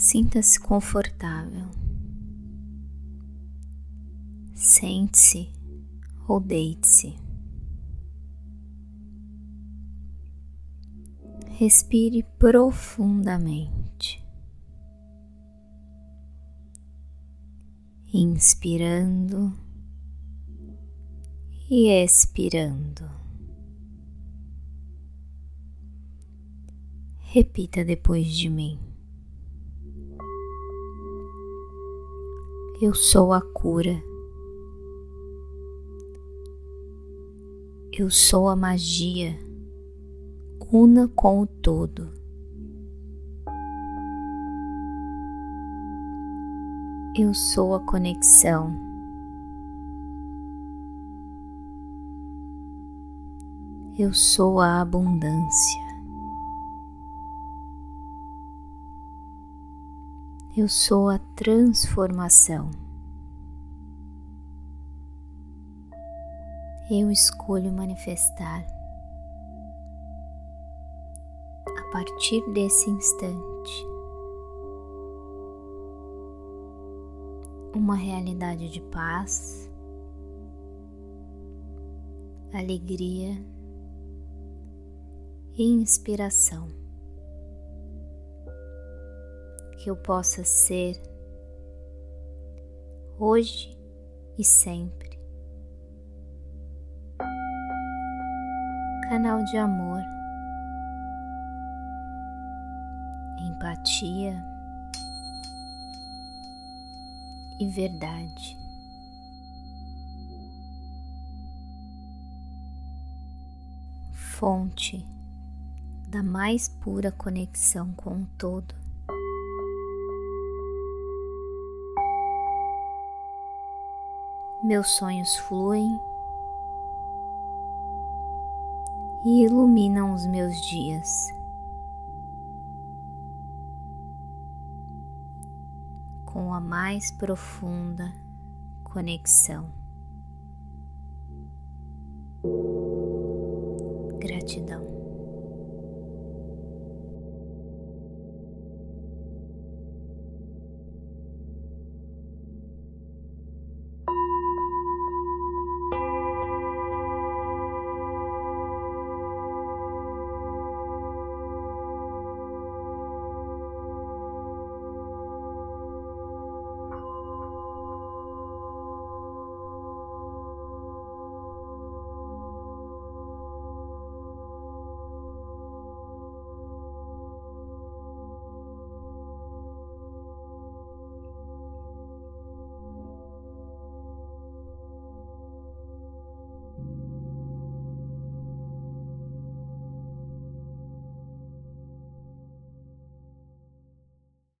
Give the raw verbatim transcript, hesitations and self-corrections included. Sinta-se confortável. Sente-se ou deite-se. Respire profundamente, inspirando e expirando. Repita depois de mim. Eu sou a cura. Eu sou a magia, una com o todo. Eu sou a conexão. Eu sou a abundância. Eu sou a transformação. Eu escolho manifestar. A partir desse instante, uma realidade de paz, alegria e inspiração, que eu possa ser hoje e sempre. Canal de amor, empatia e verdade. Fonte da mais pura conexão com o todo. Meus sonhos fluem e iluminam os meus dias. Com a mais profunda conexão. Gratidão.